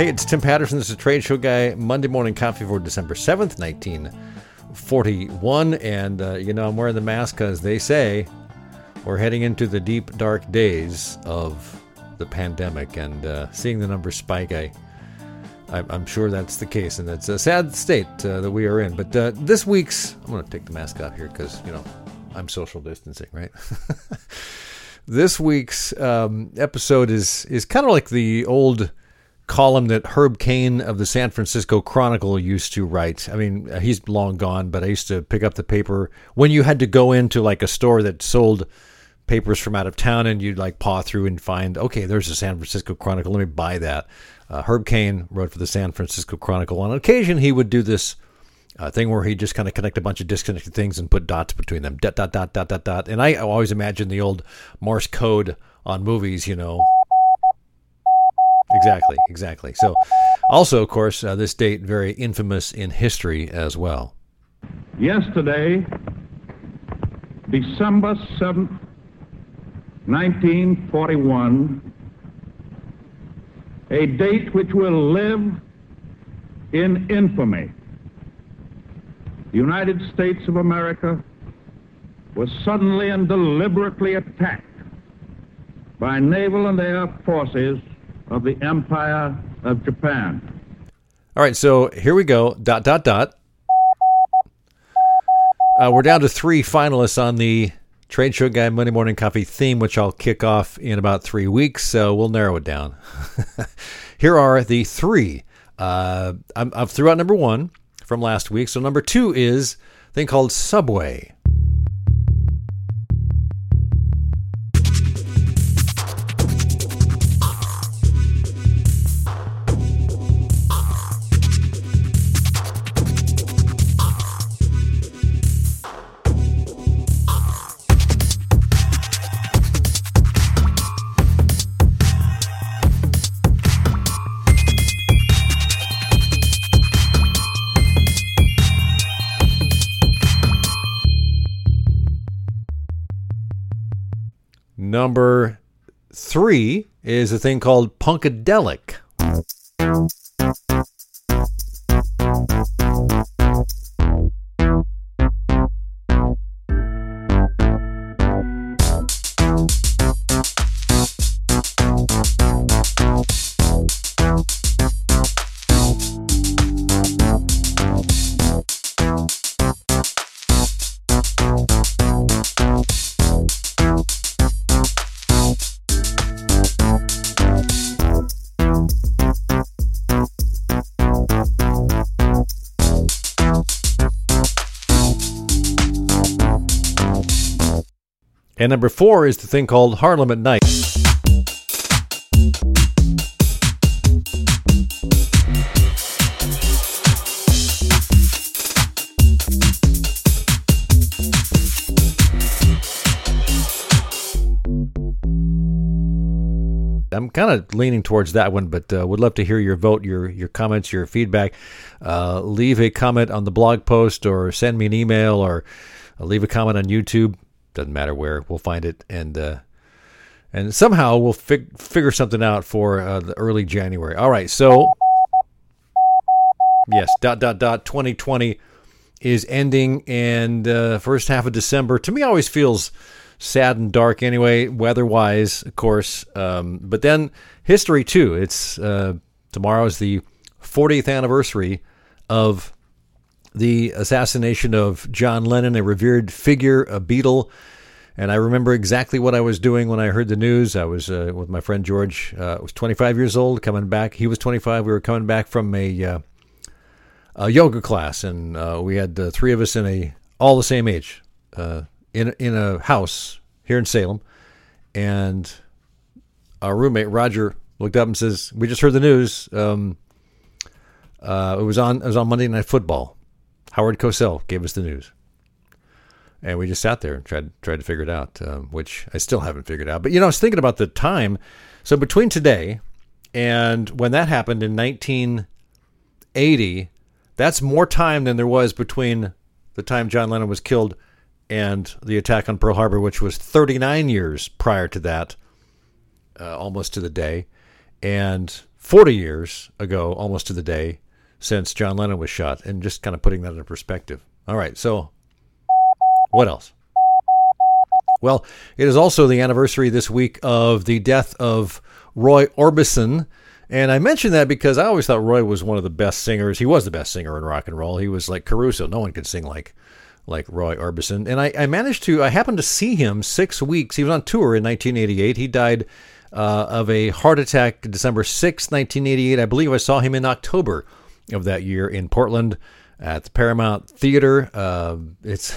Hey, it's Tim Patterson. This is Trade Show Guy, Monday Morning Coffee for December 7th, 1941. And, I'm wearing the mask because they say we're heading into the deep, dark days of the pandemic. And seeing the numbers spike, I'm sure that's the case. And that's a sad state that we are in. But this week's... I'm going to take the mask off here because, I'm social distancing, right? This week's episode is kind of like the old column that Herb Kane of the San Francisco Chronicle used to write. I mean, he's long gone, but I used to pick up the paper when you had to go into like a store that sold papers from out of town, and you'd like paw through and find, okay, there's a San Francisco Chronicle. Let me buy that. Herb Kane wrote for the San Francisco Chronicle. On occasion, he would do this thing where he just kind of connect a bunch of disconnected things and put dots between them. Dot, dot, dot, dot, dot, dot. And I always imagine the old Morse code on movies, Exactly. So also, of course, this date very infamous in history as well. Yesterday, December 7th, 1941, a date which will live in infamy. The United States of America was suddenly and deliberately attacked by naval and air forces of the Empire of Japan. All right, so here we go. Dot, dot, dot. We're down to three finalists on the Trade Show Guy Monday Morning Coffee theme, which I'll kick off in about 3 weeks, so we'll narrow it down. Here are the three. I threw out number one from last week, so number two is a thing called Subway. Number three is a thing called Punkadelic. And number four is the thing called Harlem at Night. I'm kind of leaning towards that one, but would love to hear your vote, your comments, your feedback. Leave a comment on the blog post or send me an email or leave a comment on YouTube. Doesn't matter where, we'll find it, and somehow we'll figure something out for the early January. All right, so yes, dot dot dot. 2020 is ending, and first half of December to me always feels sad and dark. Anyway, weather-wise, of course, but then history too. It's tomorrow is the 40th anniversary of the assassination of John Lennon, a revered figure, a Beatle. And I remember exactly what I was doing when I heard the news. I was with my friend George. I was 25 years old, coming back. He was 25. We were coming back from a yoga class. And we had three of us all the same age, in a house here in Salem. And our roommate, Roger, looked up and says, "We just heard the news. It was on Monday Night Football. Howard Cosell gave us the news." And we just sat there and tried to figure it out, which I still haven't figured out. But, I was thinking about the time. So between today and when that happened in 1980, that's more time than there was between the time John Lennon was killed and the attack on Pearl Harbor, which was 39 years prior to that, almost to the day. And 40 years ago, almost to the day, since John Lennon was shot, and just kind of putting that into perspective. All right, so what else? Well, it is also the anniversary this week of the death of Roy Orbison. And I mention that because I always thought Roy was one of the best singers. He was the best singer in rock and roll. He was like Caruso. No one could sing like Roy Orbison. And I happened to see him 6 weeks. He was on tour in 1988. He died of a heart attack December 6, 1988. I believe I saw him in October of that year in Portland at the Paramount Theater. It's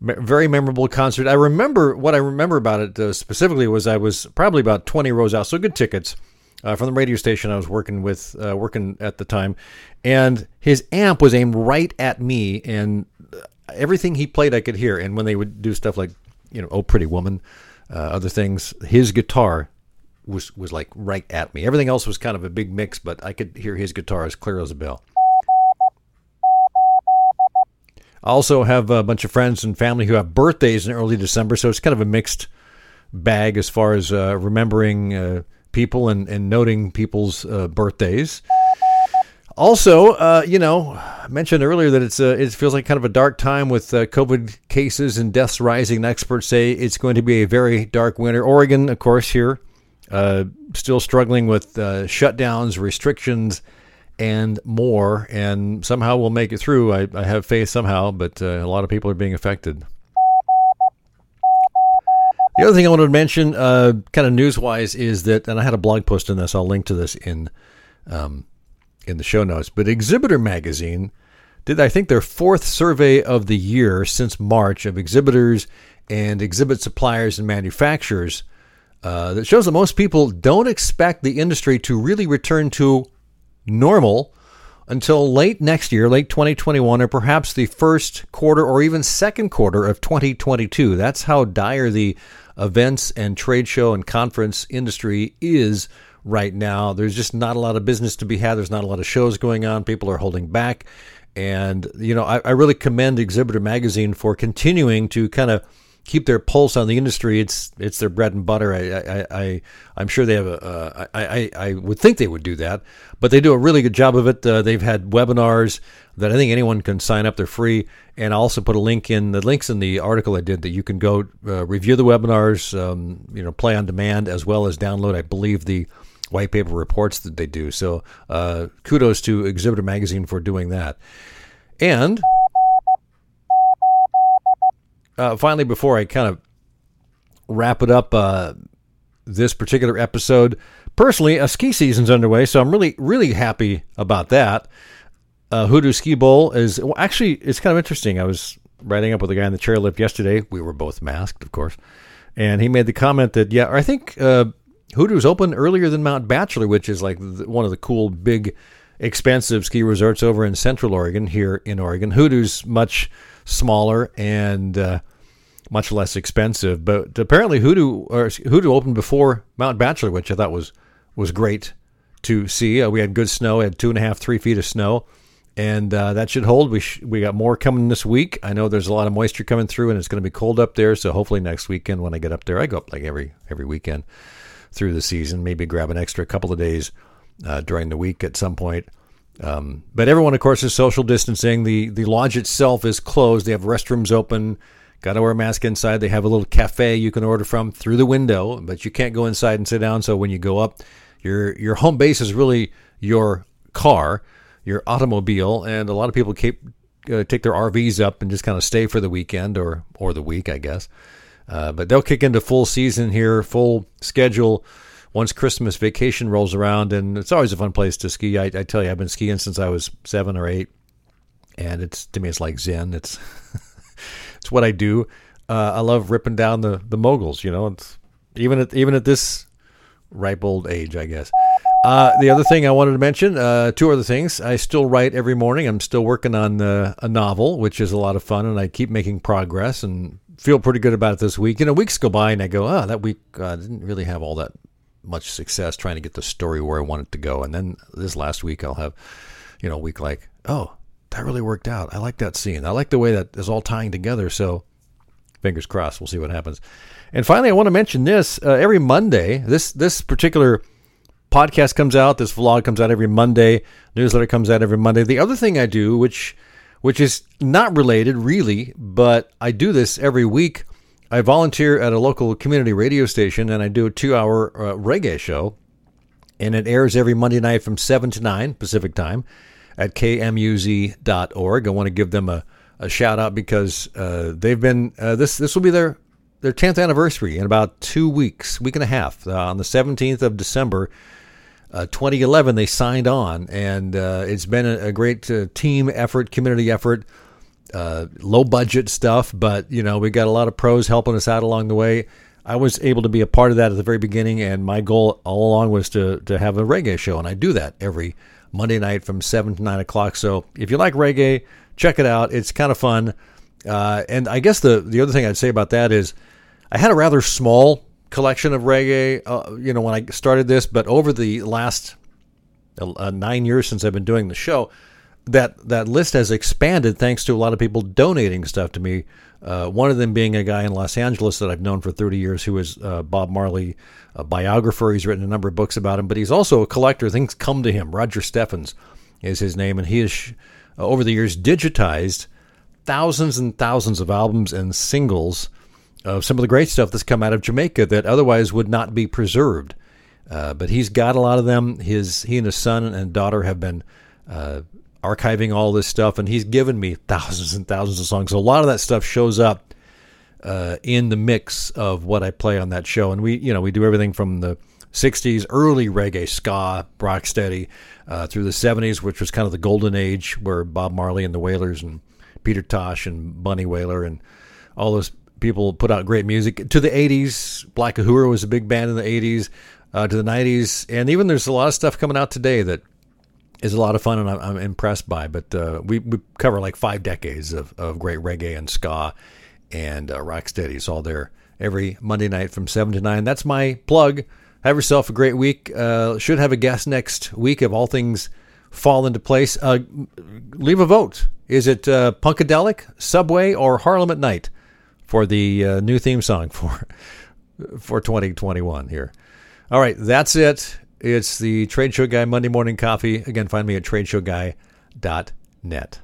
very memorable concert. What I remember about it specifically was I was probably about 20 rows out, so good tickets from the radio station I was working at the time, and his amp was aimed right at me, and everything he played I could hear. And when they would do stuff like, "Oh Pretty Woman," other things, his guitar was like right at me. Everything else was kind of a big mix, but I could hear his guitar as clear as a bell. I also have a bunch of friends and family who have birthdays in early December, so it's kind of a mixed bag as far as remembering people and noting people's birthdays. Also, I mentioned earlier that it feels like kind of a dark time with COVID cases and deaths rising. And experts say it's going to be a very dark winter. Oregon, of course, here still struggling with shutdowns, restrictions, and more, and somehow we'll make it through. I have faith somehow, but a lot of people are being affected. The other thing I wanted to mention, kind of news-wise, is that, and I had a blog post on this, I'll link to this in the show notes, but Exhibitor Magazine did, I think, their fourth survey of the year since March of exhibitors and exhibit suppliers and manufacturers that shows that most people don't expect the industry to really return to normal until late next year, late 2021, or perhaps the first quarter or even second quarter of 2022. That's how dire the events and trade show and conference industry is right now. There's just not a lot of business to be had. There's not a lot of shows going on. People are holding back. And, I really commend Exhibitor Magazine for continuing to kind of keep their pulse on the industry. It's their bread and butter. I'm sure they have I would think they would do that, but they do a really good job of it. They've had webinars that I think anyone can sign up. They're free. And I'll also put links in the article I did that you can go review the webinars, play on demand, as well as download, I believe, the white paper reports that they do. So kudos to Exhibitor Magazine for doing that. And finally, before I kind of wrap it up, this particular episode, personally, a ski season's underway, so I'm really, really happy about that. Hoodoo Ski Bowl it's kind of interesting. I was riding up with a guy in the chairlift yesterday. We were both masked, of course, and he made the comment that, I think Hoodoo's open earlier than Mount Bachelor, which is like one of the cool, big, expensive ski resorts over in Central Oregon, here in Oregon. Hoodoo's much smaller and much less expensive, but apparently Hoodoo opened before Mount Bachelor, which I thought was great to see. We had good snow. We had 2.5-3 feet of snow, and that should hold. We got more coming this week. I know there's a lot of moisture coming through, and it's going to be cold up there, so hopefully next weekend when I get up there, I go up like every weekend through the season, maybe grab an extra couple of days during the week at some point. But everyone, of course, is social distancing. The lodge itself is closed. They have restrooms open. Got to wear a mask inside. They have a little cafe you can order from through the window, but you can't go inside and sit down. So when you go up, your home base is really your car, your automobile. And a lot of people take their RVs up and just kind of stay for the weekend or the week, I guess. But they'll kick into full season here, full schedule, once Christmas vacation rolls around, and it's always a fun place to ski. I tell you, I've been skiing since I was 7 or 8, and it's like zen. It's it's what I do. I love ripping down the moguls. It's even at this ripe old age, I guess. The other thing I wanted to mention, two other things. I still write every morning. I'm still working on a novel, which is a lot of fun, and I keep making progress and feel pretty good about it this week. Weeks go by, and I go, that week I didn't really have all that much success trying to get the story where I want it to go. And then this last week I'll have, a week like, oh, that really worked out. I like that scene. I like the way that is all tying together. So fingers crossed, we'll see what happens. And finally, I want to mention this, every Monday, this particular podcast comes out. This vlog comes out every Monday. Newsletter comes out every Monday. The other thing I do, which is not related really, but I do this every week. I volunteer at a local community radio station, and I do a 2-hour reggae show, and it airs every Monday night from 7 to 9 Pacific time at KMUZ.org. I want to give them a shout out because they've been this will be their 10th anniversary in about 2 weeks, week and a half. On the 17th of December, 2011, they signed on, and it's been a great team effort, community effort, low budget stuff, but you know, we got a lot of pros helping us out along the way. I was able to be a part of that at the very beginning, and my goal all along was to have a reggae show, and I do that every Monday night from 7 to 9 o'clock. So if you like reggae, check it out. It's kind of fun. And I guess the other thing I'd say about that is I had a rather small collection of reggae, when I started this, but over the last 9 years since I've been doing the show, that list has expanded thanks to a lot of people donating stuff to me. One of them being a guy in Los Angeles that I've known for 30 years who is Bob Marley, a biographer. He's written a number of books about him, but he's also a collector. Things come to him. Roger Steffens is his name, and he has, over the years, digitized thousands and thousands of albums and singles of some of the great stuff that's come out of Jamaica that otherwise would not be preserved. But he's got a lot of them. He and his son and daughter have been archiving all this stuff, and he's given me thousands and thousands of songs. So a lot of that stuff shows up in the mix of what I play on that show. And we do everything from the 60s, early reggae, ska, rocksteady, through the 70s, which was kind of the golden age where Bob Marley and the Wailers and Peter Tosh and Bunny Wailer and all those people put out great music. To the 80s, Black Uhuru was a big band in the 80s, to the 90s, and even there's a lot of stuff coming out today that is a lot of fun and I'm impressed by. But we cover like 5 decades of great reggae and ska and rocksteady. It's all there every Monday night from 7 to 9. That's my plug. Have yourself a great week. Should have a guest next week if all things fall into place. Leave a vote. Is it Punkadelic, Subway, or Harlem at Night for the new theme song for 2021 here? All right, that's it. It's the Trade Show Guy Monday Morning Coffee. Again, find me at tradeshowguy.net.